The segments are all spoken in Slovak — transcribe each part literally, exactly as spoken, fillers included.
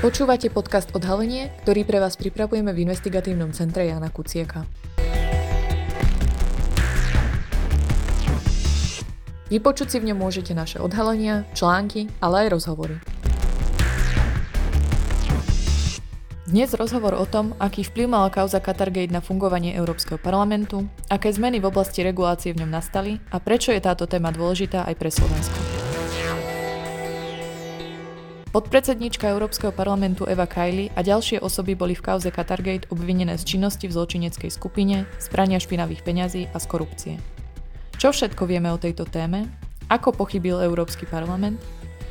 Počúvate podcast Odhalenie, ktorý pre vás pripravujeme v Investigatívnom centre Jána Kuciaka. Vypočuť si v ňom môžete naše odhalenia, články, ale aj rozhovory. Dnes rozhovor o tom, aký vplyv mala kauza Katargate na fungovanie Európskeho parlamentu, aké zmeny v oblasti regulácie v ňom nastali a prečo je táto téma dôležitá aj pre Slovensko. Podpredsedníčka Európskeho parlamentu Eva Kaili a ďalšie osoby boli v kauze Katargate obvinené z činnosti v zločineckej skupine, z prania špinavých peňazí a z korupcie. Čo všetko vieme o tejto téme? Ako pochybil Európsky parlament?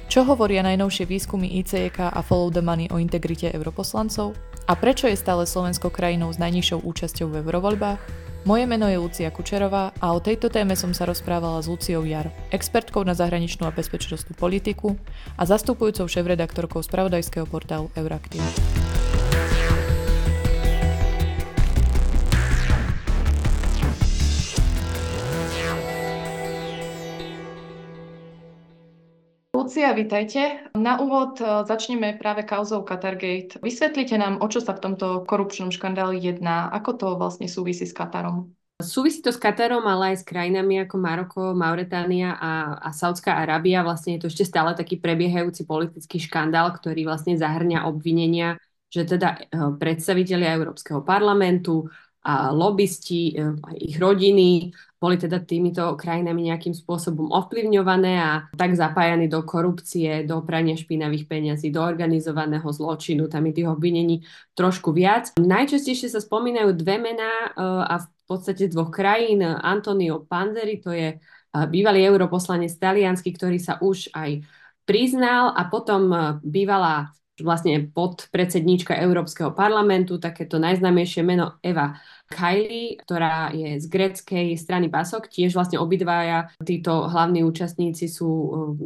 Čo hovoria najnovšie výskumy í cé jé ká a Follow the Money o integrite europoslancov? A prečo je stále Slovensko krajinou s najnižšou účasťou v eurovoľbách? Moje meno je Lucia Kučerová a o tejto téme som sa rozprávala s Luciou Yar, expertkou na zahraničnú a bezpečnostnú politiku a zastupujúcou šéfredaktorkou spravodajského portálu Euractiv. Lucia, vitajte. Na úvod začneme práve kauzou Qatargate. Vysvetlite nám, o čo sa v tomto korupčnom škandáli jedná. Ako to vlastne súvisí s Katarom? Súvisí to s Katarom, ale aj s krajinami ako Maroko, Mauretánia a, a Saudská Arábia. Vlastne je to ešte stále taký prebiehajúci politický škandál, ktorý vlastne zahrňa obvinenia, že teda predstavitelia Európskeho parlamentu a lobisti, ich rodiny boli teda týmito krajinami nejakým spôsobom ovplyvňované a tak zapájani do korupcie, do prania špinavých peňazí, do organizovaného zločinu. Tam je tých obvinení trošku viac. Najčastejšie sa spomínajú dve mená a v podstate dvoch krajín. Antonio Panzeri, to je bývalý europoslanec taliansky, ktorý sa už aj priznal, a potom bývalá vlastne podpredsedníčka Európskeho parlamentu, takéto najznámejšie meno Eva Kaili, ktorá je z gréckej strany PASOK. Tiež vlastne obidvaja títo hlavní účastníci sú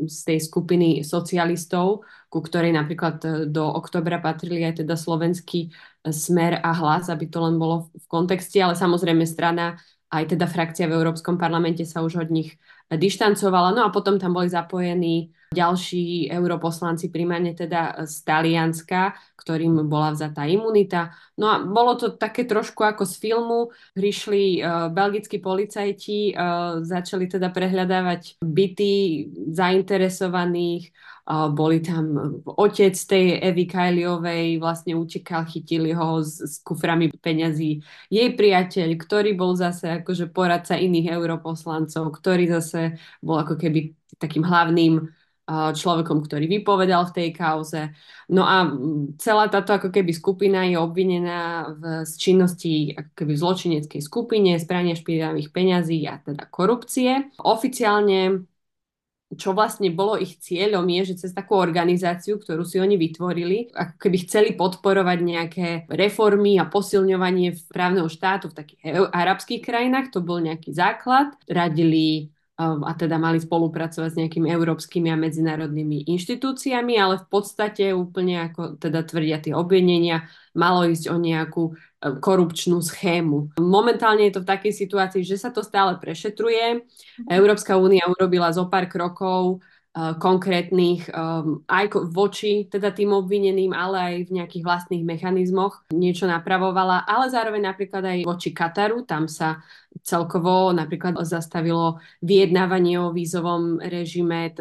z tej skupiny socialistov, ku ktorej napríklad do októbra patrili aj teda slovenský Smer a Hlas, aby to len bolo v kontexte, ale samozrejme strana aj teda frakcia v Európskom parlamente sa už od nich dištancovala. No a potom tam boli zapojení ďalší europoslanci, primárne teda z Talianska, ktorým bola vzatá imunita. No a bolo to také trošku ako z filmu. Prišli uh, belgickí policajti, uh, začali teda prehľadávať byty zainteresovaných. Uh, boli tam otec tej Evy Kailiovej, vlastne utekal, chytili ho s, s kuframi peňazí. Jej priateľ, ktorý bol zase akože poradca iných europoslancov, ktorý zase bol ako keby takým hlavným človekom, ktorý vypovedal v tej kauze. No a celá táto ako keby skupina je obvinená v, z činnosti ako keby v zločineckej skupine, z prania špinavých peňazí a teda korupcie. Oficiálne, čo vlastne bolo ich cieľom, je, že cez takú organizáciu, ktorú si oni vytvorili, ako keby chceli podporovať nejaké reformy a posilňovanie právneho štátu v takých arabských krajinách. To bol nejaký základ. Radili a teda mali spolupracovať s nejakými európskymi a medzinárodnými inštitúciami, ale v podstate úplne, ako teda tvrdia tie obvinenia, malo ísť o nejakú korupčnú schému. Momentálne je to v takej situácii, že sa to stále prešetruje. Európska únia urobila zo pár krokov konkrétnych aj voči teda tým obvineným, ale aj v nejakých vlastných mechanizmoch niečo napravovala, ale zároveň napríklad aj voči Kataru. Tam sa celkovo napríklad zastavilo vyjednávanie o vízovom režime,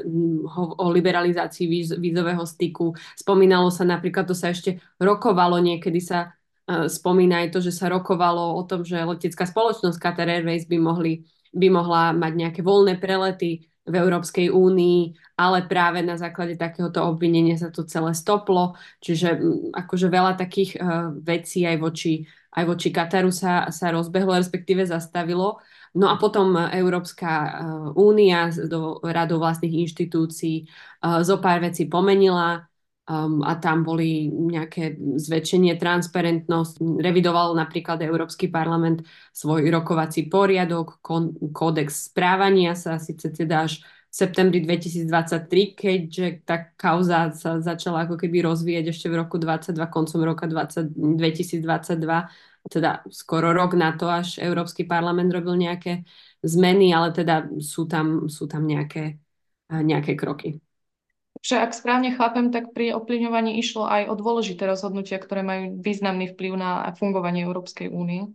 o liberalizácii vízového styku. Spomínalo sa napríklad, to sa ešte rokovalo, niekedy sa spomína aj to, že sa rokovalo o tom, že letecká spoločnosť Qatar Airways by, mohli, by mohla mať nejaké voľné prelety v Európskej únii, ale práve na základe takéhoto obvinenia sa to celé stoplo, čiže akože veľa takých uh, vecí aj voči, aj voči Kataru sa, sa rozbehlo, respektíve zastavilo. No a potom Európska únia do radou vlastných inštitúcií uh, zo pár vecí pomenila um, a tam boli nejaké zväčšenie, transparentnosť. Revidoval napríklad Európsky parlament svoj rokovací poriadok, kon, kódex správania sa síce teda až v septembri dvetisícdvadsaťtri, keďže tá kauza sa začala ako keby rozvíjať ešte v roku dvadsaťdva, koncom roka dvetisícdvadsaťdva, teda skoro rok na to, až Európsky parlament robil nejaké zmeny, ale teda sú tam, sú tam nejaké, nejaké kroky. Takže ak správne chápem, tak pri ovplyvňovaní išlo aj o dôležité rozhodnutia, ktoré majú významný vplyv na fungovanie Európskej únie.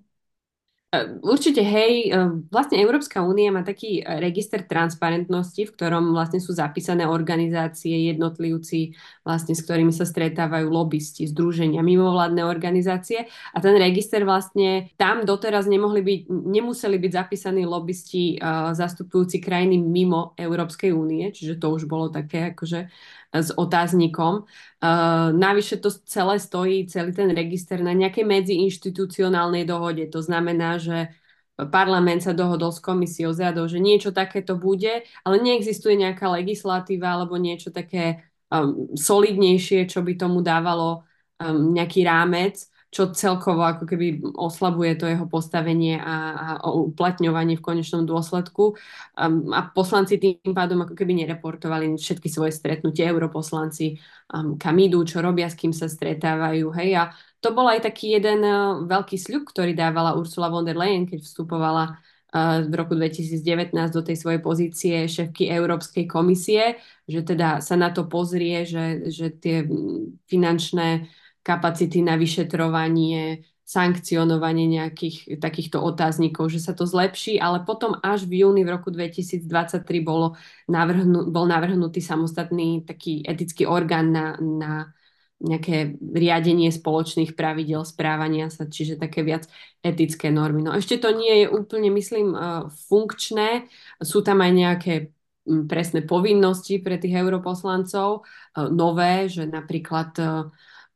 Určite, hej. Vlastne Európska únia má taký register transparentnosti, v ktorom vlastne sú zapísané organizácie, jednotlivci, vlastne s ktorými sa stretávajú lobisti, združenia, mimovládne organizácie. A ten register vlastne, tam doteraz nemohli byť, nemuseli byť zapísaní lobisti zastupujúci krajiny mimo Európskej únie, čiže to už bolo také akože s otáznikom. Uh, navyše to celé stojí, celý ten register na nejakej medziinštitucionálnej dohode. To znamená, že parlament sa dohodol s komisiou, zjadol, že niečo takéto bude, ale neexistuje nejaká legislatíva alebo niečo také um, solidnejšie, čo by tomu dávalo um, nejaký rámec, čo celkovo ako keby oslabuje to jeho postavenie a, a uplatňovanie v konečnom dôsledku. Um, a poslanci tým pádom ako keby nereportovali všetky svoje stretnutia, europoslanci, um, kam idú, čo robia, s kým sa stretávajú. Hej. A to bol aj taký jeden uh, veľký sľub, ktorý dávala Ursula von der Leyen, keď vstupovala uh, v roku dvetisíc devätnásť do tej svojej pozície šéfky Európskej komisie, že teda sa na to pozrie, že, že tie finančné kapacity na vyšetrovanie, sankcionovanie nejakých takýchto otáznikov, že sa to zlepší, ale potom až v júni v roku dvetisíc dvadsaťtri bolo navrhnú, bol navrhnutý samostatný taký etický orgán na, na nejaké riadenie spoločných pravidiel správania sa, čiže také viac etické normy. No ešte to nie je úplne, myslím, funkčné. Sú tam aj nejaké presné povinnosti pre tých europoslancov, nové, že napríklad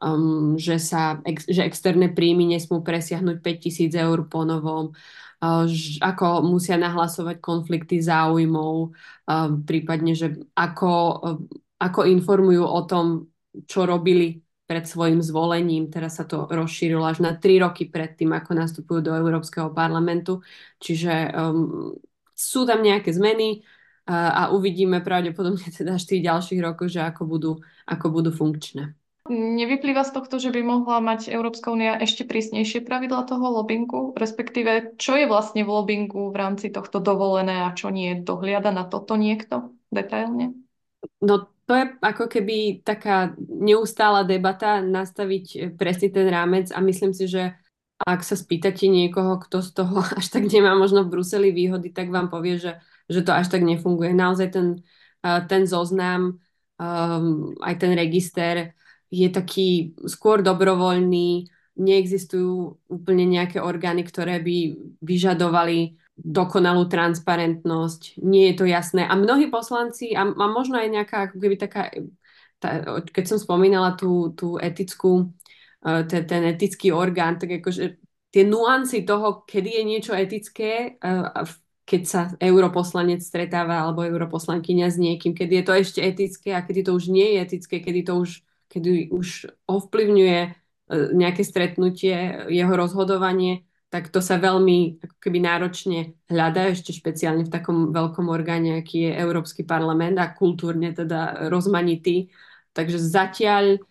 Um, že, sa, ex, že externé príjmy nesmú presiahnuť päťtisíc eur po novom, uh, ž, ako musia nahlasovať konflikty záujmov, uh, prípadne, že ako, uh, ako informujú o tom, čo robili pred svojim zvolením. Teraz sa to rozšírilo až na tri roky pred tým, ako nastupujú do Európskeho parlamentu. Čiže um, sú tam nejaké zmeny uh, a uvidíme pravdepodobne teda až tých ďalších rokov, že ako budú, ako budú funkčné. Nevyplýva z tohto, že by mohla mať Európska únia ešte prísnejšie pravidla toho lobingu, respektíve čo je vlastne v lobingu v rámci tohto dovolené a čo nie? Dohliada na toto niekto detailne? No to je ako keby taká neustála debata nastaviť presne ten rámec a myslím si, že ak sa spýtate niekoho, kto z toho až tak nemá možno v Bruseli výhody, tak vám povie, že, že to až tak nefunguje. Naozaj ten, ten zoznam, aj ten register je taký skôr dobrovoľný, neexistujú úplne nejaké orgány, ktoré by vyžadovali dokonalú transparentnosť, nie je to jasné. A mnohí poslanci, a, a možno aj nejaká, ako keby taká, tá, keď som spomínala tú, tú etickú, ten, ten etický orgán, tak akože tie nuancy toho, kedy je niečo etické, keď sa europoslanec stretáva alebo europoslankyňa s niekým, kedy je to ešte etické a kedy to už nie je etické, kedy to už keď už ovplyvňuje nejaké stretnutie, jeho rozhodovanie, tak to sa veľmi ako keby náročne hľadá, ešte špeciálne v takom veľkom orgáne, aký je Európsky parlament a kultúrne teda rozmanitý. Takže zatiaľ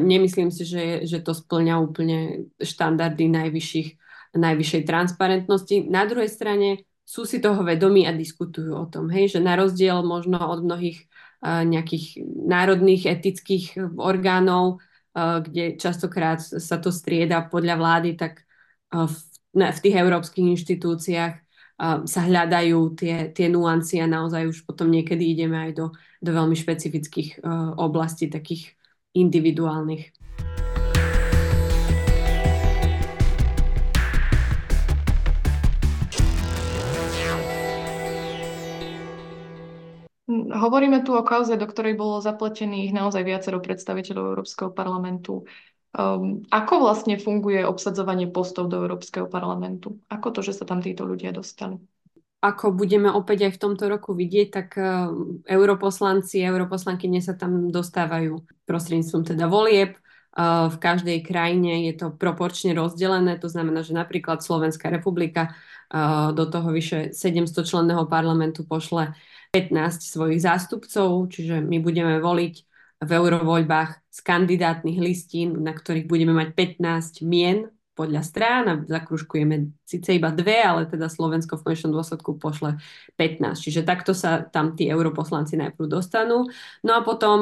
nemyslím si, že, že to spĺňa úplne štandardy najvyššej transparentnosti. Na druhej strane sú si toho vedomí a diskutujú o tom, hej, že na rozdiel možno od mnohých nejakých národných etických orgánov, kde častokrát sa to strieda podľa vlády, tak v tých európskych inštitúciách sa hľadajú tie, tie nuancie a naozaj už potom niekedy ideme aj do, do veľmi špecifických oblastí, takých individuálnych. Hovoríme tu o kauze, do ktorej bolo zapletených naozaj viacero predstaviteľov Európskeho parlamentu. Um, ako vlastne funguje obsadzovanie postov do Európskeho parlamentu? Ako to, že sa tam títo ľudia dostali? Ako budeme opäť aj v tomto roku vidieť, tak uh, europoslanci, europoslankyne sa tam dostávajú prostredníctvom teda volieb. Uh, v každej krajine je to proporčne rozdelené, to znamená, že napríklad Slovenská republika uh, do toho vyše sedemstočlenného parlamentu pošle pätnásť svojich zástupcov, čiže my budeme voliť v eurovoľbách z kandidátnych listín, na ktorých budeme mať pätnásť mien podľa strán a zakružkujeme síce iba dve, ale teda Slovensko v konečnom dôsledku pošle pätnásť. Čiže takto sa tam tí europoslanci najprv dostanú. No a potom,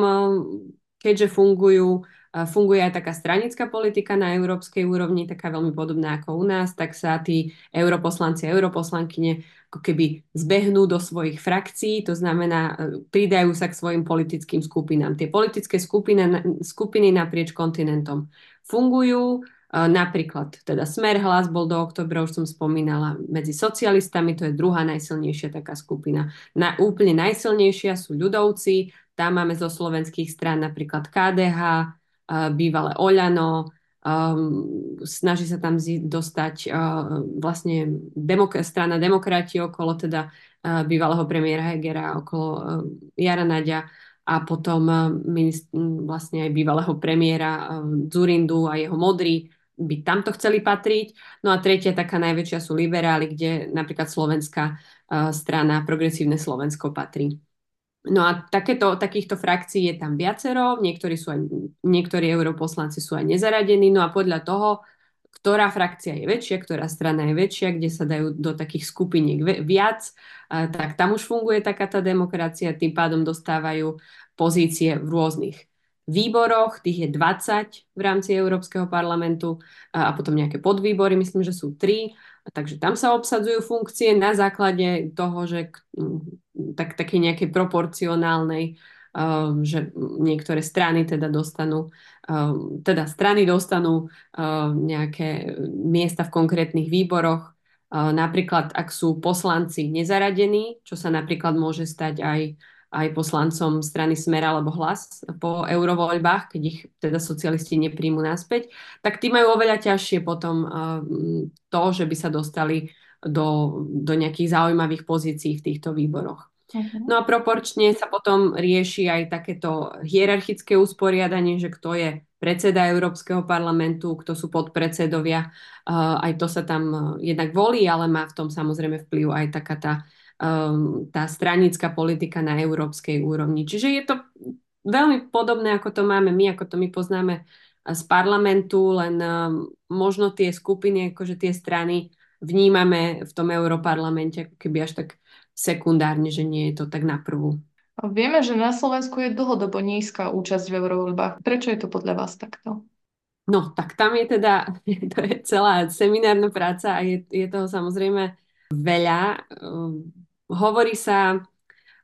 keďže fungujú, funguje aj taká stranická politika na európskej úrovni, taká veľmi podobná ako u nás, tak sa tí europoslanci a europoslankyne ako keby zbehnú do svojich frakcií, to znamená, pridajú sa k svojim politickým skupinám. Tie politické skupiny, skupiny naprieč kontinentom fungujú. Napríklad teda Smer, Hlas bol do októbra, už som spomínala, medzi socialistami, to je druhá najsilnejšia taká skupina. Na, úplne najsilnejšia sú ľudovci, tam máme zo slovenských strán napríklad ká dé há, bývalé Oľano, um, snaží sa tam dostať uh, vlastne demok- strana demokrati okolo teda uh, bývalého premiéra Hegera, okolo uh, Jara Naďa, a potom uh, minist- vlastne aj bývalého premiéra uh, Dzurindu a jeho Modri by tamto chceli patriť. No a tretia taká najväčšia sú liberáli, kde napríklad slovenská uh, strana Progresívne Slovensko patrí. No a takéto, takýchto frakcií je tam viacero, niektorí, sú aj, niektorí europoslanci sú aj nezaradení, no a podľa toho, ktorá frakcia je väčšia, ktorá strana je väčšia, kde sa dajú do takých skupiniek viac, tak tam už funguje taká tá demokracia, tým pádom dostávajú pozície v rôznych výboroch, tých je dvadsať v rámci Európskeho parlamentu a potom nejaké podvýbory, myslím, že sú tri, takže tam sa obsadzujú funkcie na základe toho, že tak, také nejakej proporcionálnej, že niektoré strany teda dostanú, teda strany dostanú nejaké miesta v konkrétnych výboroch. Napríklad, ak sú poslanci nezaradení, čo sa napríklad môže stať aj aj poslancom strany Smer alebo Hlas po eurovoľbách, keď ich teda socialisti nepríjmu naspäť, tak tí majú oveľa ťažšie potom to, že by sa dostali do, do nejakých zaujímavých pozícií v týchto výboroch. Uh-huh. No a proporčne sa potom rieši aj takéto hierarchické usporiadanie, že kto je predseda Európskeho parlamentu, kto sú podpredsedovia, aj to sa tam jednak volí, ale má v tom samozrejme vplyv aj taká tá tá stranická politika na európskej úrovni. Čiže je to veľmi podobné, ako to máme my, ako to my poznáme z parlamentu, len možno tie skupiny, akože tie strany vnímame v tom europarlamente ako keby až tak sekundárne, že nie je to tak naprvu. Vieme, že na Slovensku je dlhodobo nízka účasť v eurovoľbách. Prečo je to podľa vás takto? No, tak tam je teda, to je celá seminárna práca a je, je toho samozrejme veľa. Hovorí sa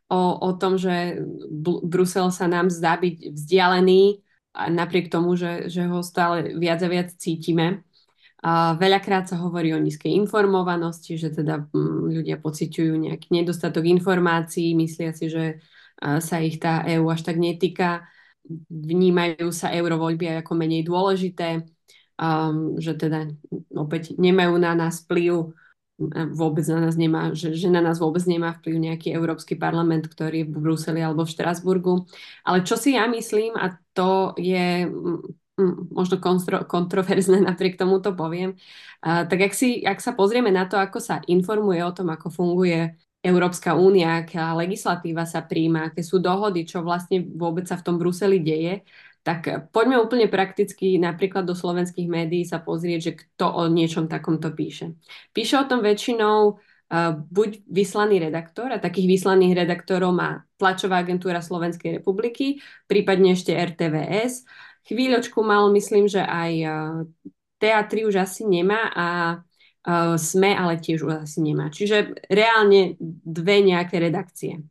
o, o tom, že Brusel sa nám zdá byť vzdialený, napriek tomu, že, že ho stále viac a viac cítime. A veľakrát sa hovorí o nízkej informovanosti, že teda ľudia pociťujú nejaký nedostatok informácií, myslia si, že sa ich tá EÚ až tak netýka, vnímajú sa eurovoľby ako menej dôležité, že teda opäť nemajú na nás vplyv, vôbec na nás nemá, že, že na nás vôbec nemá vplyv nejaký Európsky parlament, ktorý je v Bruseli alebo v Štrasburgu. Ale čo si ja myslím, a to je možno kontro, kontroverzné, napriek tomu to poviem, a, tak ak, si, ak sa pozrieme na to, ako sa informuje o tom, ako funguje Európska únia, aká legislatíva sa príjma, aké sú dohody, čo vlastne vôbec sa v tom Bruseli deje, tak poďme úplne prakticky napríklad do slovenských médií sa pozrieť, že kto o niečom takomto píše. Píše o tom väčšinou uh, buď vyslaný redaktor, a takých vyslaných redaktorov má tlačová agentúra Slovenskej republiky, prípadne ešte er té vé es. Chvíľočku mal, myslím, že aj uh, teatry už asi nemá a uh, SME, ale tiež už asi nemá. Čiže reálne dve nejaké redakcie.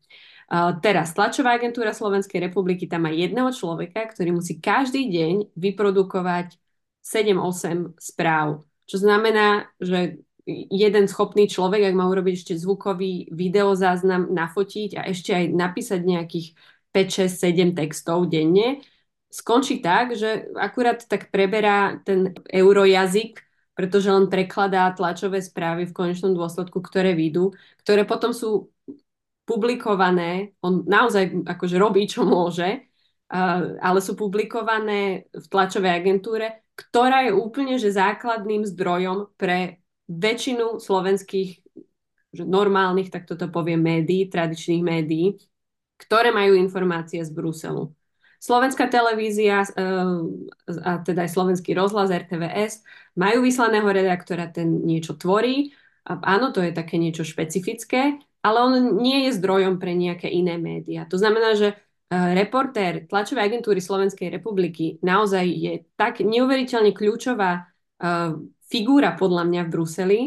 Teraz tlačová agentúra Slovenskej republiky tam má jedného človeka, ktorý musí každý deň vyprodukovať sedem osem správ. Čo znamená, že jeden schopný človek, ak má urobiť ešte zvukový videozáznam, nafotiť a ešte aj napísať nejakých päť, šesť, sedem textov denne, skončí tak, že akurát tak preberá ten eurojazyk, pretože len prekladá tlačové správy v konečnom dôsledku, ktoré vyjdú, ktoré potom sú publikované, on naozaj akože robí, čo môže, ale sú publikované v tlačovej agentúre, ktorá je úplne že základným zdrojom pre väčšinu slovenských normálnych, tak toto poviem, médií, tradičných médií, ktoré majú informácie z Bruselu. Slovenská televízia a teda aj Slovenský rozhlas er té vé es majú vyslaného redaktora, ten niečo tvorí. A áno, to je také niečo špecifické, ale on nie je zdrojom pre nejaké iné médiá. To znamená, že reportér tlačovej agentúry Slovenskej republiky naozaj je tak neuveriteľne kľúčová figúra podľa mňa v Bruseli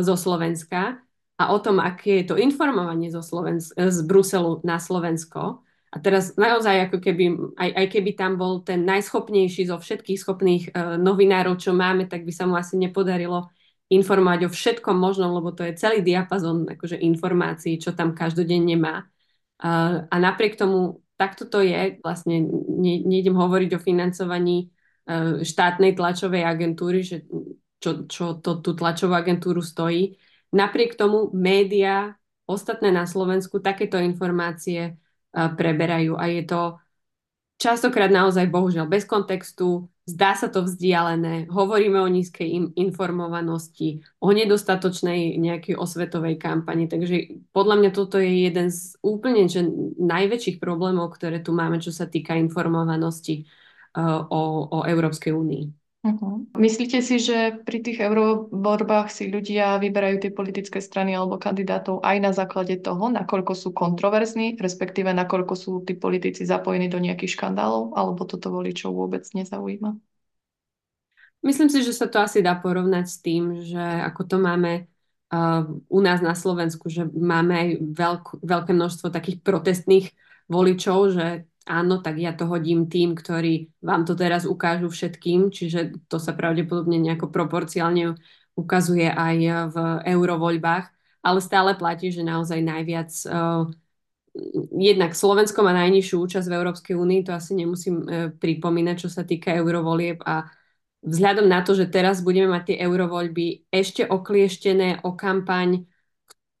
zo Slovenska a o tom, aké je to informovanie zo Slovensk- z Bruselu na Slovensko. A teraz naozaj, ako keby, aj, aj keby tam bol ten najschopnejší zo všetkých schopných uh, novinárov, čo máme, tak by sa mu asi nepodarilo informovať o všetkom možnom, lebo to je celý diapazon akože, informácií, čo tam každodenne má. Uh, a napriek tomu, takto to je, vlastne ne, nejdem hovoriť o financovaní uh, štátnej tlačovej agentúry, že, čo, čo to, tú tlačovú agentúru stojí. Napriek tomu médiá, ostatné na Slovensku, takéto informácie preberajú a je to častokrát naozaj bohužiaľ bez kontextu, zdá sa to vzdialené, hovoríme o nízkej informovanosti, o nedostatočnej nejakej osvetovej kampani, takže podľa mňa toto je jeden z úplne že najväčších problémov, ktoré tu máme, čo sa týka informovanosti uh, o, o Európskej únii. Uh-huh. Myslíte si, že pri tých eurovoľbách si ľudia vyberajú tie politické strany alebo kandidátov aj na základe toho, nakoľko sú kontroverzní, respektíve nakoľko sú tí politici zapojení do nejakých škandálov, alebo toto voličov vôbec nezaujíma? Myslím si, že sa to asi dá porovnať s tým, že ako to máme uh, u nás na Slovensku, že máme aj veľk, veľké množstvo takých protestných voličov, že áno, tak ja to hodím tým, ktorí vám to teraz ukážu všetkým, čiže to sa pravdepodobne nejako proporciálne ukazuje aj v eurovoľbách, ale stále platí, že naozaj najviac, uh, jednak Slovensko má najnižšiu účasť v Európskej únii, to asi nemusím uh, pripomínať, čo sa týka eurovolieb a vzhľadom na to, že teraz budeme mať tie eurovoľby ešte oklieštené o kampaň,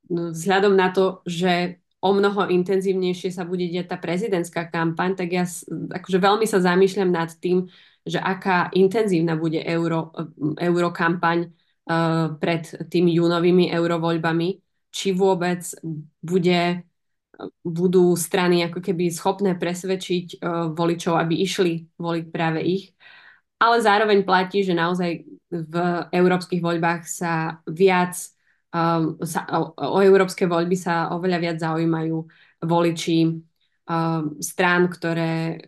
vzhľadom na to, že o mnoho intenzívnejšie sa bude diať tá prezidentská kampaň, tak ja akože veľmi sa zamýšľam nad tým, že aká intenzívna bude euro, eurokampaň uh, pred tými júnovými eurovoľbami, či vôbec bude, budú strany ako keby schopné presvedčiť uh, voličov, aby išli voliť práve ich. Ale zároveň platí, že naozaj v európskych voľbách sa viac Um, sa, o, o európske voľby sa oveľa viac zaujímajú voliči um, strán, ktoré,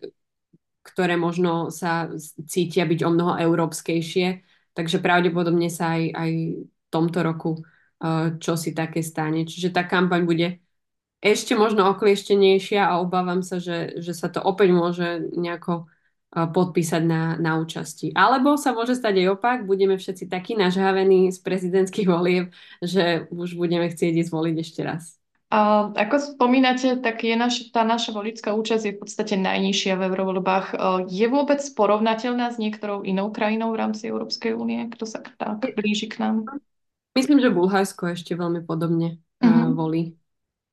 ktoré možno sa cítia byť o mnoho európskejšie, takže pravdepodobne sa aj, aj tomto roku uh, čosi také stane. Čiže tá kampaň bude ešte možno oklieštenejšia a obávam sa, že, že sa to opäť môže nejako podpísať na, na účasti. Alebo sa môže stať aj opak, budeme všetci takí nažhavení z prezidentských volieb, že už budeme chcieť ísť voliť ešte raz. A ako spomínate, tak je naš, tá naša voličská účasť je v podstate najnižšia v eurovoľbách. Je vôbec porovnateľná s niektorou inou krajinou v rámci Európskej únie? Kto sa tak blíži k nám? Myslím, že Bulharsko ešte veľmi podobne uh-huh. volí.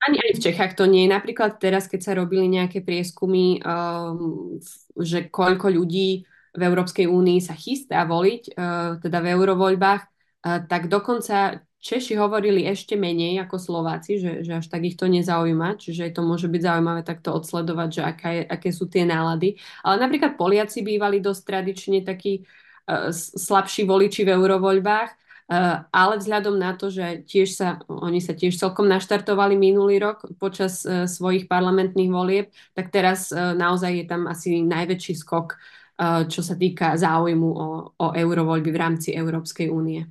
Ani aj v Čechách to nie je. Napríklad teraz, keď sa robili nejaké prieskumy, um, že koľko ľudí v Európskej únii sa chystá voliť, uh, teda v eurovoľbách, uh, tak dokonca Češi hovorili ešte menej ako Slováci, že, že až tak ich to nezaujíma. Čiže to môže byť zaujímavé takto odsledovať, že aká je, aké sú tie nálady. Ale napríklad Poliaci bývali dosť tradične takí uh, slabší voliči v eurovoľbách, ale vzhľadom na to, že tiež sa, oni sa tiež celkom naštartovali minulý rok počas uh, svojich parlamentných volieb, tak teraz uh, naozaj je tam asi najväčší skok, uh, čo sa týka záujmu o, o eurovoľby v rámci Európskej únie.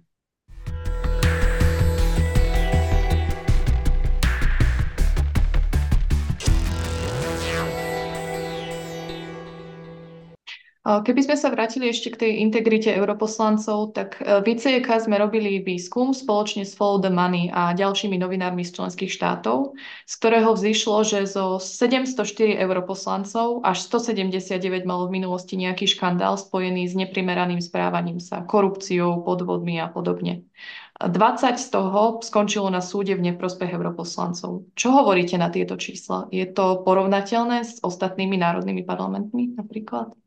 Keby sme sa vrátili ešte k tej integrite europoslancov, tak v í cé jé ká sme robili výskum spoločne s Follow the Money a ďalšími novinármi z členských štátov, z ktorého vzýšlo, že zo sedemsto štyri europoslancov až stosedemdesiatdeväť malo v minulosti nejaký škandál spojený s neprimeraným správaním sa, korupciou, podvodmi a podobne. dvadsať z toho skončilo na súde v neprospech europoslancov. Čo hovoríte na tieto čísla? Je to porovnateľné s ostatnými národnými parlamentmi napríklad?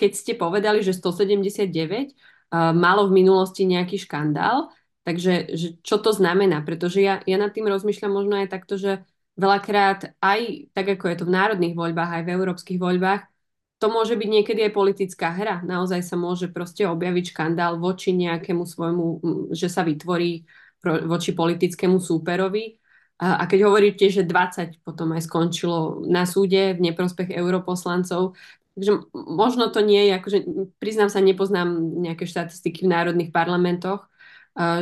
Keď ste povedali, že stosedemdesiatdeväť uh, malo v minulosti nejaký škandál, takže že, čo to znamená? Pretože ja, ja nad tým rozmýšľam možno aj takto, že veľakrát aj tak, ako je to v národných voľbách, aj v európskych voľbách, to môže byť niekedy aj politická hra. Naozaj sa môže proste objaviť škandál voči nejakému svojmu, že sa vytvorí voči politickému súperovi. A keď hovoríte, že dvadsať potom aj skončilo na súde v neprospech europoslancov, takže možno to nie je, akože, priznám sa, nepoznám nejaké štatistiky v národných parlamentoch,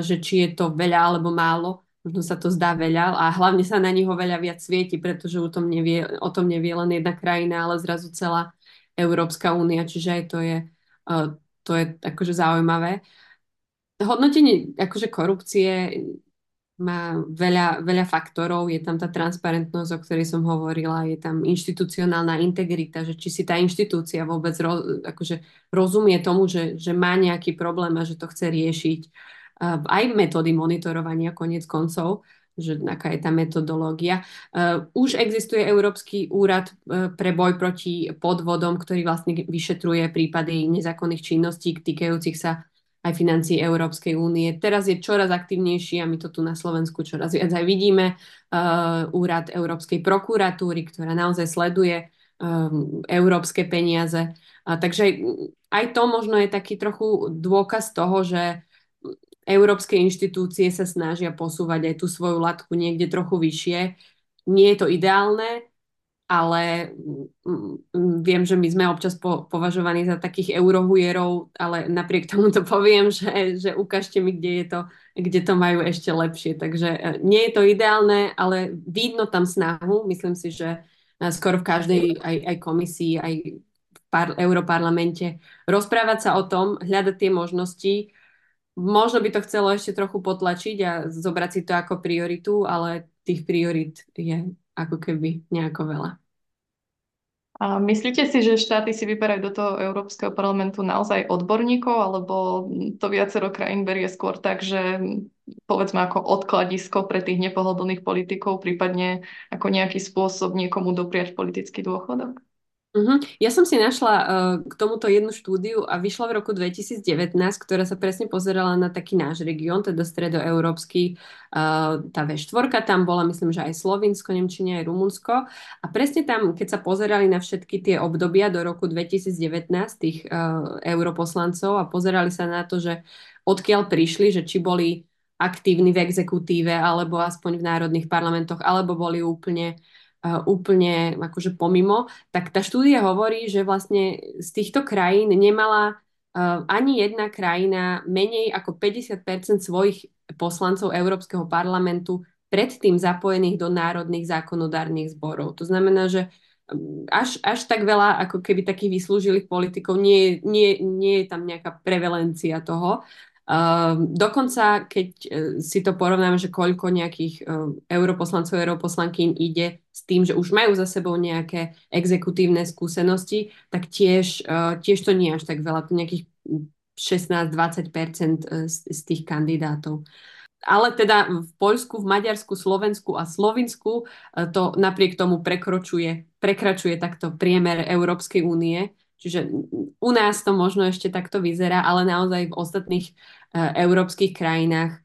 že či je to veľa alebo málo, možno sa to zdá veľa a hlavne sa na neho veľa viac svieti, pretože o tom nevie, o tom nevie len jedna krajina, ale zrazu celá Európska únia, čiže aj to je, to je akože zaujímavé. Hodnotenie akože korupcie má veľa, veľa faktorov, je tam tá transparentnosť, o ktorej som hovorila, je tam inštitucionálna integrita, že či si tá inštitúcia vôbec roz, akože rozumie tomu, že, že má nejaký problém a že to chce riešiť. Aj metódy monitorovania koniec koncov, že aká je tá metodológia. Už existuje Európsky úrad pre boj proti podvodom, ktorý vlastne vyšetruje prípady nezákonných činností týkajúcich sa aj financií Európskej únie. Teraz je čoraz aktivnejší a my to tu na Slovensku čoraz viac aj vidíme. Uh, úrad Európskej prokuratúry, ktorá naozaj sleduje um, európske peniaze. Uh, takže aj, aj to možno je taký trochu dôkaz toho, že európske inštitúcie sa snažia posúvať aj tú svoju latku niekde trochu vyššie. Nie je to ideálne, ale viem, že my sme občas po, považovaní za takých eurohujerov, ale napriek tomu to poviem, že, že ukážte mi, kde je to, kde to majú ešte lepšie. Takže nie je to ideálne, ale vidno tam snahu. Myslím si, že skoro v každej aj, aj komisii, aj v par, europarlamente rozprávať sa o tom, hľadať tie možnosti. Možno by to chcelo ešte trochu potlačiť a zobrať si to ako prioritu, ale tých priorit je ako keby nejako veľa. A myslíte si, že štáty si vyberajú do toho Európskeho parlamentu naozaj odborníkov, alebo to viacero krajín berie skôr tak, že povedzme ako odkladisko pre tých nepohodlných politikov, prípadne ako nejaký spôsob niekomu dopriať politický dôchodok? Uh-huh. Ja som si našla uh, k tomuto jednu štúdiu a vyšla v roku dvetisícdevätnásť, ktorá sa presne pozerala na taký náš región, teda stredoeurópsky, uh, tá vé štyri tam bola, myslím, že aj Slovinsko, Nemčina, aj Rumunsko. A presne tam, keď sa pozerali na všetky tie obdobia do roku dvetisícdevätnásť tých uh, europoslancov a pozerali sa na to, že odkiaľ prišli, že či boli aktívni v exekutíve alebo aspoň v národných parlamentoch, alebo boli úplne úplne akože pomimo, tak tá štúdia hovorí, že vlastne z týchto krajín nemala uh, ani jedna krajina menej ako päťdesiat percent svojich poslancov Európskeho parlamentu predtým zapojených do národných zákonodárnych zborov. To znamená, že až, až tak veľa ako keby takých vyslúžilých politikov nie, nie, nie je tam nejaká prevalencia toho. Uh, dokonca, keď uh, si to porovnáme, že koľko nejakých uh, europoslancov, europoslankyň ide s tým, že už majú za sebou nejaké exekutívne skúsenosti, tak tiež, uh, tiež to nie až tak veľa, to nejakých šestnásť až dvadsať percent z, z tých kandidátov. Ale teda v Poľsku, v Maďarsku, Slovensku a Slovinsku uh, to napriek tomu prekročuje, prekračuje takto priemer Európskej únie. Čiže u nás to možno ešte takto vyzerá, ale naozaj v ostatných uh, európskych krajinách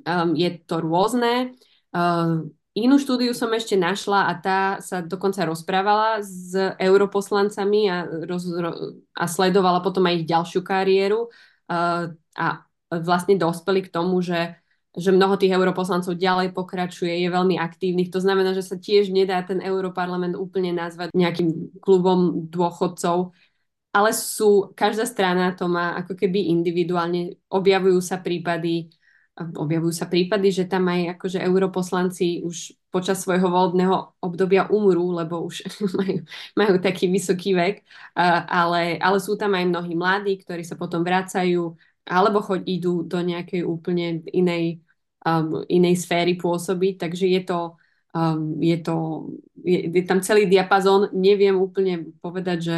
um, je to rôzne. Uh, inú štúdiu som ešte našla a tá sa dokonca rozprávala s europoslancami a, roz, ro, a sledovala potom aj ich ďalšiu kariéru uh, a vlastne dospeli k tomu, že, že mnoho tých europoslancov ďalej pokračuje, je veľmi aktívnych. To znamená, že sa tiež nedá ten Europarlament úplne nazvať nejakým klubom dôchodcov, ale sú, každá strana to má ako keby individuálne, objavujú sa prípady, objavujú sa prípady, že tam aj akože europoslanci už počas svojho voľbného obdobia umrú, lebo už majú, majú taký vysoký vek, ale, ale sú tam aj mnohí mladí, ktorí sa potom vracajú, alebo choď idú do nejakej úplne inej, um, inej sféry pôsobiť, takže je to Um, je, to, je, je tam celý diapazón, neviem úplne povedať, že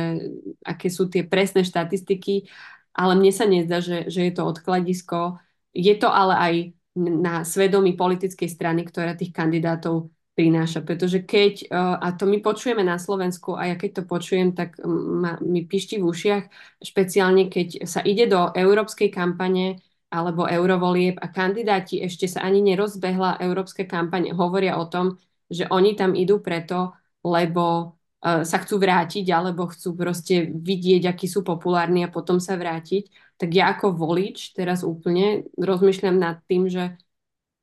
aké sú tie presné štatistiky, ale mne sa nezdá, že, že je to odkladisko. Je to ale aj na svedomí politickej strany, ktorá tých kandidátov prináša, pretože keď, a to my počujeme na Slovensku a ja keď to počujem, tak ma, mi pišti v ušiach, špeciálne keď sa ide do európskej kampane alebo eurovolieb a kandidáti ešte sa ani nerozbehla európska kampaň, hovoria o tom, že oni tam idú preto, lebo sa chcú vrátiť alebo chcú proste vidieť, akí sú populárni a potom sa vrátiť, tak ja ako volič teraz úplne rozmýšľam nad tým, že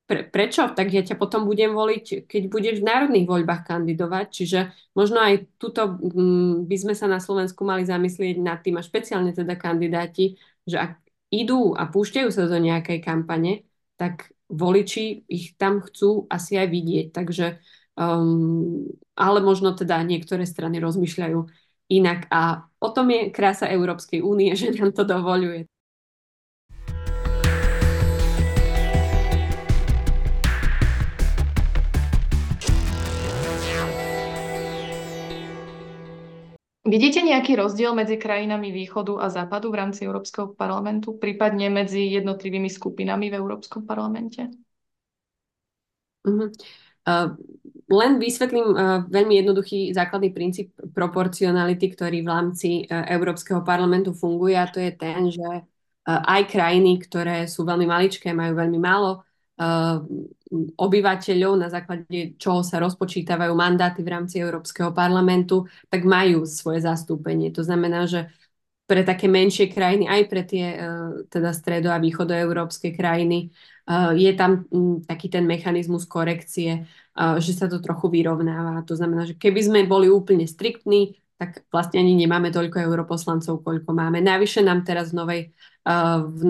pre, prečo? Tak ja ťa potom budem voliť, keď budeš v národných voľbách kandidovať, čiže možno aj tuto m, by sme sa na Slovensku mali zamyslieť nad tým, a špeciálne teda kandidáti, že ak idú a púšťajú sa do nejakej kampane, tak voliči ich tam chcú asi aj vidieť, takže Um, ale možno teda niektoré strany rozmýšľajú inak a o tom je krása Európskej únie, že nám to dovoľuje. Vidíte nejaký rozdiel medzi krajinami východu a západu v rámci Európskeho parlamentu, prípadne medzi jednotlivými skupinami v Európskom parlamente? Mhm. Uh, len vysvetlím uh, veľmi jednoduchý základný princíp proporcionality, ktorý v rámci uh, Európskeho parlamentu funguje, a to je ten, že uh, aj krajiny, ktoré sú veľmi maličké, majú veľmi málo uh, obyvateľov, na základe čoho sa rozpočítavajú mandáty v rámci Európskeho parlamentu, tak majú svoje zastúpenie. To znamená, že pre také menšie krajiny, aj pre tie uh, teda stredo- a východoeurópske krajiny, je tam taký ten mechanizmus korekcie, že sa to trochu vyrovnáva. To znamená, že keby sme boli úplne striktní, tak vlastne ani nemáme toľko europoslancov, koľko máme. Navyše nám teraz v, novej, v,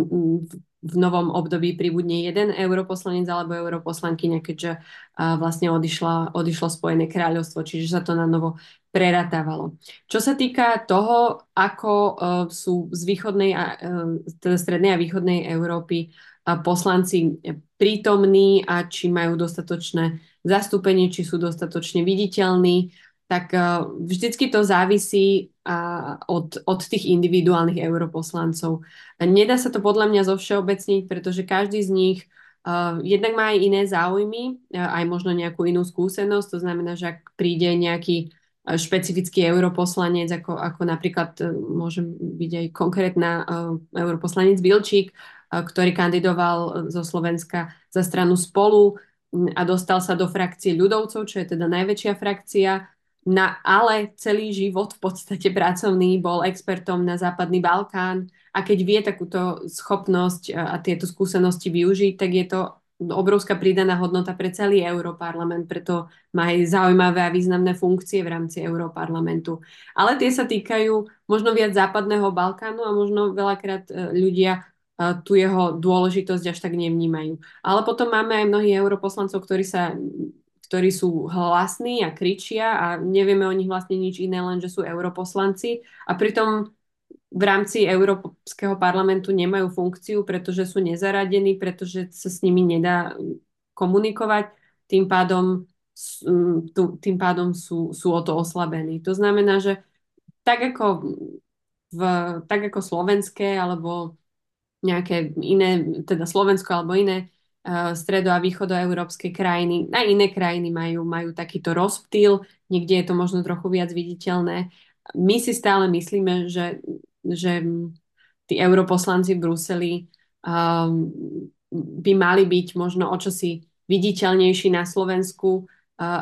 v novom období pribudne jeden europoslanec alebo europoslankyňa, keďže vlastne odišla, odišlo Spojené kráľovstvo, čiže sa to na novo preratávalo. Čo sa týka toho, ako sú z východnej a, teda strednej a východnej Európy poslanci prítomní a či majú dostatočné zastúpenie, či sú dostatočne viditeľní, tak vždycky to závisí od, od tých individuálnych europoslancov. Nedá sa to podľa mňa zovšeobecniť, pretože každý z nich jednak má aj iné záujmy, aj možno nejakú inú skúsenosť, to znamená, že ak príde nejaký špecifický europoslanec, ako, ako napríklad môžem byť aj konkrétna europoslanec Bilčík, ktorý kandidoval zo Slovenska za stranu Spolu a dostal sa do frakcie ľudovcov, čo je teda najväčšia frakcia, na, ale celý život v podstate pracovný bol expertom na Západný Balkán, a keď vie takúto schopnosť a tieto skúsenosti využiť, tak je to obrovská pridaná hodnota pre celý Európarlament, preto má aj zaujímavé a významné funkcie v rámci Európarlamentu. Ale tie sa týkajú možno viac Západného Balkánu a možno veľakrát ľudia tu jeho dôležitosť až tak nevnímajú. Ale potom máme aj mnohých europoslancov, ktorí, sa, ktorí sú hlasní a kričia a nevieme o nich vlastne nič iné, len že sú europoslanci a pritom v rámci Európskeho parlamentu nemajú funkciu, pretože sú nezaradení, pretože sa s nimi nedá komunikovať, tým pádom, tým pádom sú, sú o to oslabení. To znamená, že tak ako, v, tak ako slovenské alebo nejaké iné, teda Slovensko alebo iné uh, stredo- a východoeurópske krajiny. Aj iné krajiny majú, majú takýto rozptýl, niekde je to možno trochu viac viditeľné. My si stále myslíme, že, že tí europoslanci v Bruseli um, by mali byť možno o čosi viditeľnejší na Slovensku, uh,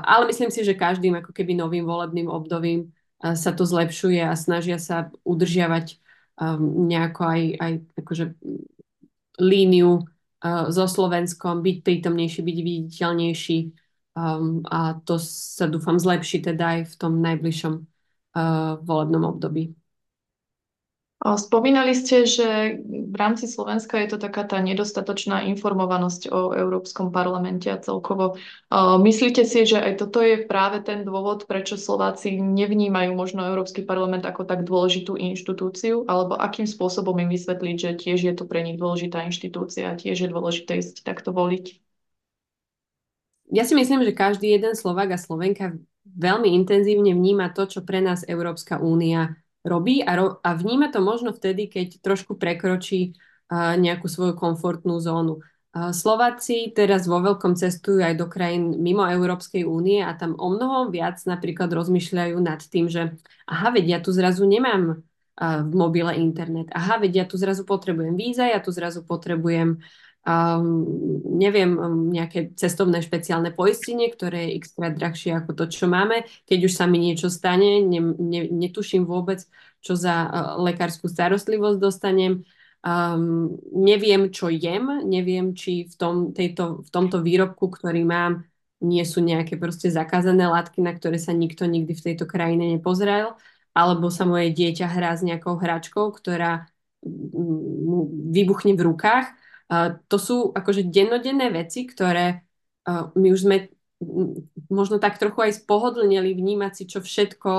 ale myslím si, že každým ako keby novým volebným obdobím uh, sa to zlepšuje a snažia sa udržiavať nejako aj, aj akože líniu uh, so Slovenskom, byť prítomnejší, byť viditeľnejší, um, a to sa dúfam zlepší teda aj v tom najbližšom uh, volebnom období. Spomínali ste, že v rámci Slovenska je to taká tá nedostatočná informovanosť o Európskom parlamente a celkovo. Myslíte si, že aj toto je práve ten dôvod, prečo Slováci nevnímajú možno Európsky parlament ako tak dôležitú inštitúciu? Alebo akým spôsobom im vysvetliť, že tiež je to pre nich dôležitá inštitúcia a tiež je dôležité ísť takto voliť? Ja si myslím, že každý jeden Slovák a Slovenka veľmi intenzívne vníma to, čo pre nás Európska únia robí a, ro- a vníma to možno vtedy, keď trošku prekročí uh, nejakú svoju komfortnú zónu. Uh, Slováci teraz vo veľkom cestujú aj do krajín mimo Európskej únie a tam o mnoho viac napríklad rozmýšľajú nad tým, že aha, veď ja tu zrazu nemám uh, v mobile internet, aha, veď ja tu zrazu potrebujem víza, ja tu zrazu potrebujem Um, neviem, um, nejaké cestovné špeciálne poistenie, ktoré je x-krát drahšie ako to, čo máme. Keď už sa mi niečo stane, ne, ne, netuším vôbec, čo za uh, lekárskú starostlivosť dostanem. Um, neviem, čo jem, neviem, či v, tom, tejto, v tomto výrobku, ktorý mám, nie sú nejaké proste zakázané látky, na ktoré sa nikto nikdy v tejto krajine nepozeral, alebo sa moje dieťa hrá s nejakou hračkou, ktorá mu vybuchne v rukách. Uh, to sú akože dennodenné veci, ktoré uh, my už sme m, možno tak trochu aj spohodlnili vnímať si, čo všetko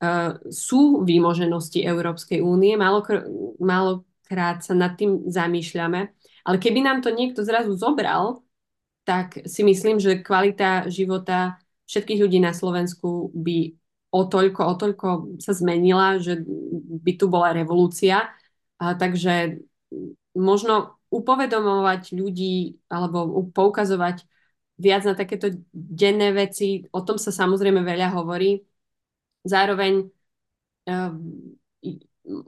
uh, sú výmoženosti Európskej únie. Málo kr- málokrát sa nad tým zamýšľame. Ale keby nám to niekto zrazu zobral, tak si myslím, že kvalita života všetkých ľudí na Slovensku by o toľko, o toľko sa zmenila, že by tu bola revolúcia. Uh, takže možno upovedomovať ľudí alebo poukazovať viac na takéto denné veci. O tom sa samozrejme veľa hovorí. Zároveň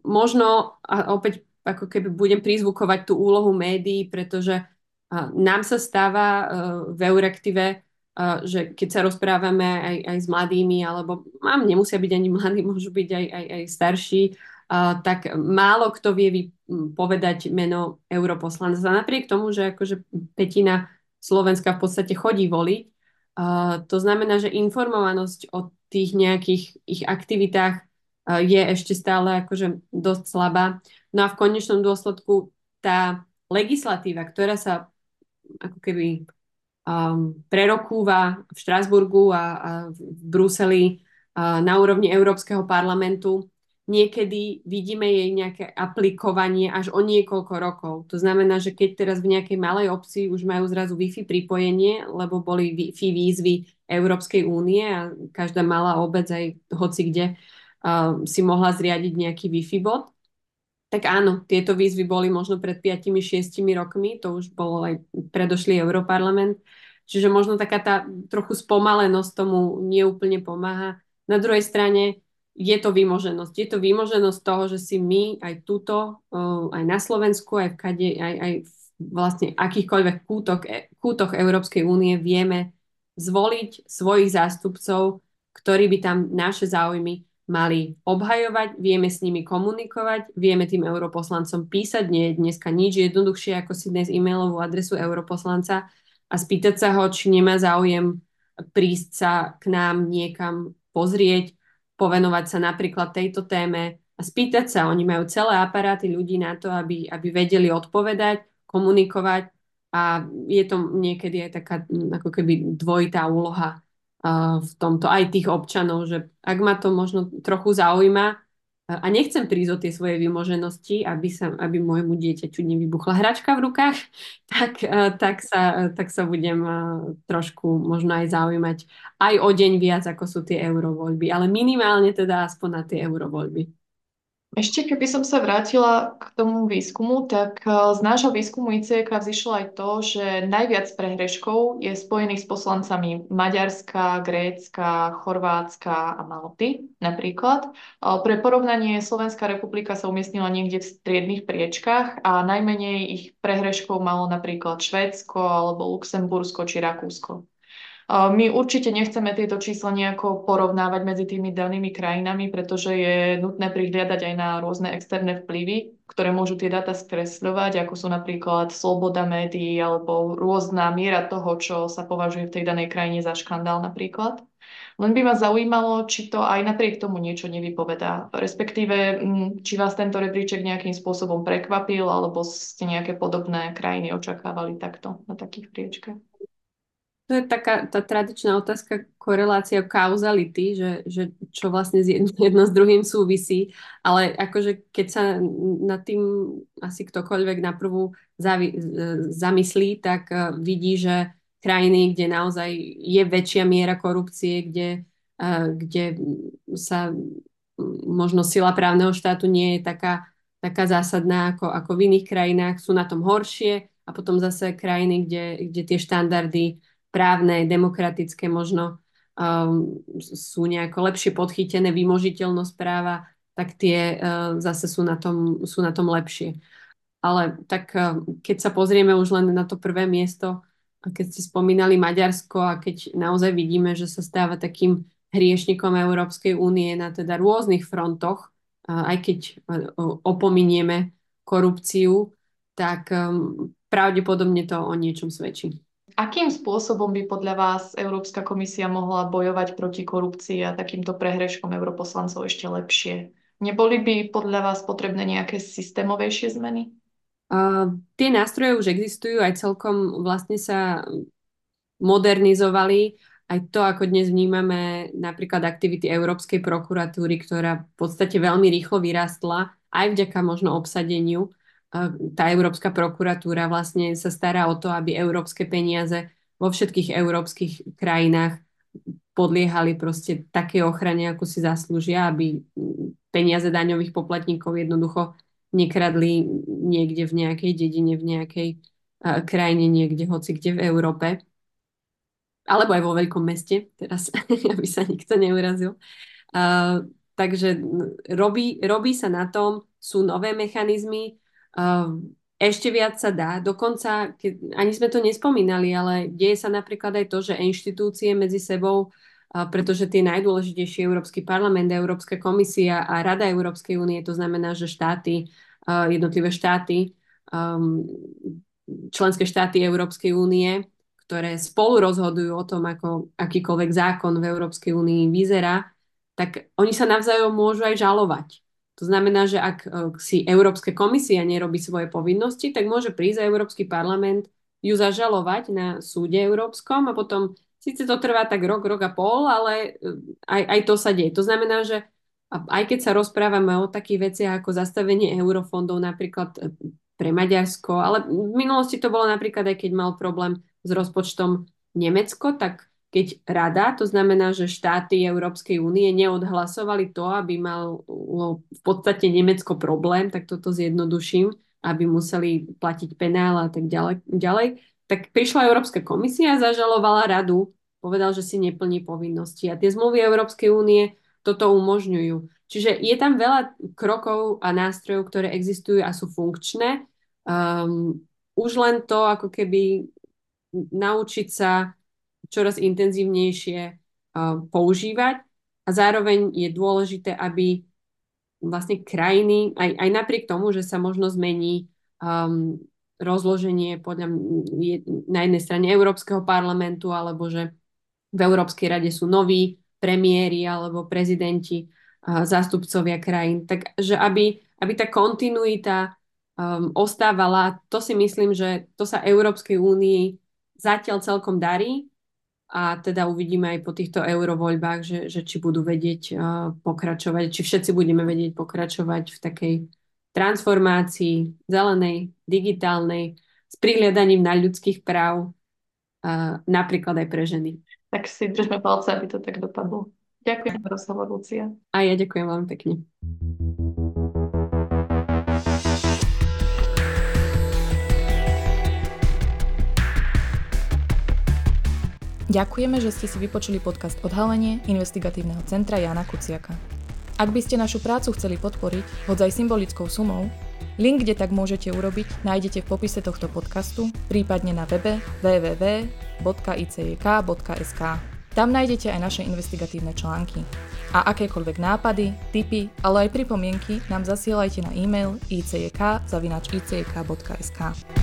možno, a opäť ako keby budem prizvukovať tú úlohu médií, pretože nám sa stáva v Euractive, že keď sa rozprávame aj, aj s mladými, alebo mám, nemusia byť ani mladí, môžu byť aj, aj, aj starší, Uh, tak málo kto vie povedať meno europoslanca. Napriek tomu, že akože pätina Slovenska v podstate chodí voliť, uh, to znamená, že informovanosť o tých nejakých ich aktivitách uh, je ešte stále akože dosť slabá. No a v konečnom dôsledku tá legislatíva, ktorá sa ako keby um, prerokúva v Štrasburgu a, a v Bruseli uh, na úrovni Európskeho parlamentu, niekedy vidíme jej nejaké aplikovanie až o niekoľko rokov. To znamená, že keď teraz v nejakej malej obci už majú zrazu Wi-Fi pripojenie, lebo boli Wi-Fi výzvy Európskej únie a každá malá obec aj hocikde uh, si mohla zriadiť nejaký Wi-Fi bod, tak áno, tieto výzvy boli možno pred piatimi šiestimi rokmi, to už bol aj predošlý Europarlament, čiže možno taká tá trochu spomalenosť tomu neúplne pomáha. Na druhej strane je to výmoženosť. Je to výmoženosť toho, že si my aj túto, aj na Slovensku, aj v, kade, aj, aj v vlastne akýchkoľvek kútoch, kútoch Európskej únie vieme zvoliť svojich zástupcov, ktorí by tam naše záujmy mali obhajovať, vieme s nimi komunikovať, vieme tým europoslancom písať. Nie je dneska nič jednoduchšie, ako si dnes e-mailovú adresu europoslanca a spýtať sa ho, či nemá záujem prísť sa k nám niekam pozrieť, povenovať sa napríklad tejto téme a spýtať sa. Oni majú celé aparáty ľudí na to, aby, aby vedeli odpovedať, komunikovať a je to niekedy aj taká ako keby dvojitá úloha uh, v tomto aj tých občanov, že ak ma to možno trochu zaujíma a nechcem prísť o tie svoje vymoženosti, aby, sa, aby môjmu dieťaťu nevybuchla hračka v rukách, tak, uh, tak, sa, uh, tak sa budem uh, trošku možno aj zaujímať aj o deň viac, ako sú tie eurovoľby. Ale minimálne teda aspoň na tie eurovoľby. Ešte keby som sa vrátila k tomu výskumu, tak uh, z nášho výskumu í cé jé ká vzýšlo aj to, že najviac prehreškov je spojených s poslancami Maďarska, Grécka, Chorvátska a Malty napríklad. Uh, pre porovnanie Slovenská republika sa umiestnila niekde v striednych priečkách a najmenej ich prehreškov malo napríklad Švédsko alebo Luxembursko či Rakúsko. My určite nechceme tieto čísla nejako porovnávať medzi tými danými krajinami, pretože je nutné prihliadať aj na rôzne externé vplyvy, ktoré môžu tie dáta skresľovať, ako sú napríklad sloboda médií alebo rôzna miera toho, čo sa považuje v tej danej krajine za škandál napríklad. Len by ma zaujímalo, či to aj napriek tomu niečo nevypovedá, respektíve či vás tento rebríček nejakým spôsobom prekvapil alebo ste nejaké podobné krajiny očakávali takto na takých priečkách. To je taká tá tradičná otázka korelácia kauzality, že, že čo vlastne jedno s druhým súvisí, ale akože keď sa nad tým asi ktokoľvek na prvú zavi- zamyslí, tak vidí, že krajiny, kde naozaj je väčšia miera korupcie, kde, kde sa možno sila právneho štátu nie je taká, taká zásadná ako, ako v iných krajinách, sú na tom horšie a potom zase krajiny, kde, kde tie štandardy právne, demokratické možno um, sú nejako lepšie podchytené, vymožiteľnosť práva, tak tie uh, zase sú na tom, sú na tom lepšie. ale tak keď sa pozrieme už len na to prvé miesto, a keď ste spomínali Maďarsko a keď naozaj vidíme, že sa stáva takým hriešnikom Európskej únie na teda rôznych frontoch, aj keď opominieme korupciu, tak pravdepodobne to o niečom svedčí. Akým spôsobom by podľa vás Európska komisia mohla bojovať proti korupcii a takýmto prehreškom europoslancov ešte lepšie? Neboli by podľa vás potrebné nejaké systémovejšie zmeny? Uh, tie nástroje už existujú, aj celkom vlastne sa modernizovali. Aj to, ako dnes vnímame napríklad aktivity Európskej prokuratúry, ktorá v podstate veľmi rýchlo vyrástla, aj vďaka možno obsadeniu. Tá Európska prokuratúra vlastne sa stará o to, aby európske peniaze vo všetkých európskych krajinách podliehali proste také ochrane, ako si zaslúžia, aby peniaze daňových poplatníkov jednoducho nekradli niekde v nejakej dedine, v nejakej uh, krajine, niekde, hoci kde v Európe. Alebo aj vo veľkom meste, teraz, aby sa nikto neurazil. Uh, takže robí, robí sa na tom, sú nové mechanizmy, ešte viac sa dá, dokonca keď, ani sme to nespomínali, ale deje sa napríklad aj to, že inštitúcie medzi sebou, pretože tie najdôležitejšie Európsky parlament, Európska komisia a Rada Európskej únie, to znamená, že štáty, jednotlivé štáty, členské štáty Európskej únie, ktoré spolu rozhodujú o tom, ako akýkoľvek zákon v Európskej únii vyzerá, tak oni sa navzájom môžu aj žalovať. To znamená, že ak si Európska komisia nerobí svoje povinnosti, tak môže prísť Európsky parlament ju zažalovať na súde európskom a potom, síce to trvá tak rok, rok a pol, ale aj, aj to sa deje. To znamená, že aj keď sa rozprávame o takých veciach ako zastavenie eurofondov napríklad pre Maďarsko, ale v minulosti to bolo napríklad aj keď mal problém s rozpočtom Nemecko, tak keď rada, to znamená, že štáty Európskej únie neodhlasovali to, aby mal v podstate Nemecko problém, tak toto zjednoduším, aby museli platiť penál a tak ďalej, ďalej, tak prišla Európska komisia a zažalovala radu, povedal, že si neplní povinnosti. A tie zmluvy Európskej únie toto umožňujú. Čiže je tam veľa krokov a nástrojov, ktoré existujú a sú funkčné. Um, už len to, ako keby naučiť sa čoraz intenzívnejšie uh, používať a zároveň je dôležité, aby vlastne krajiny, aj, aj napriek tomu, že sa možno zmení um, rozloženie podľa je, na jednej strane Európskeho parlamentu, alebo že v Európskej rade sú noví premiéri alebo prezidenti, uh, zástupcovia krajín, takže aby, aby tá kontinuita um, ostávala, to si myslím, že to sa Európskej únii zatiaľ celkom darí. A teda uvidíme aj po týchto eurovoľbách, že, že či budú vedieť uh, pokračovať, či všetci budeme vedieť pokračovať v takej transformácii zelenej, digitálnej, s prihliadaním na ľudských práv, uh, napríklad aj pre ženy. Tak si držme palce, aby to tak dopadlo. Ďakujem za rozhovor, Lucia. A ja ďakujem veľmi pekne. Ďakujeme, že ste si vypočuli podcast Odhalenie Investigatívneho centra Jána Kuciaka. Ak by ste našu prácu chceli podporiť, hoď aj symbolickou sumou, link, kde tak môžete urobiť, nájdete v popise tohto podcastu, prípadne na webe w w w bodka i c j k bodka s k. Tam nájdete aj naše investigatívne články. A akékoľvek nápady, tipy, ale aj pripomienky nám zasielajte na e-mail i c j k zavináč i c j k bodka s k.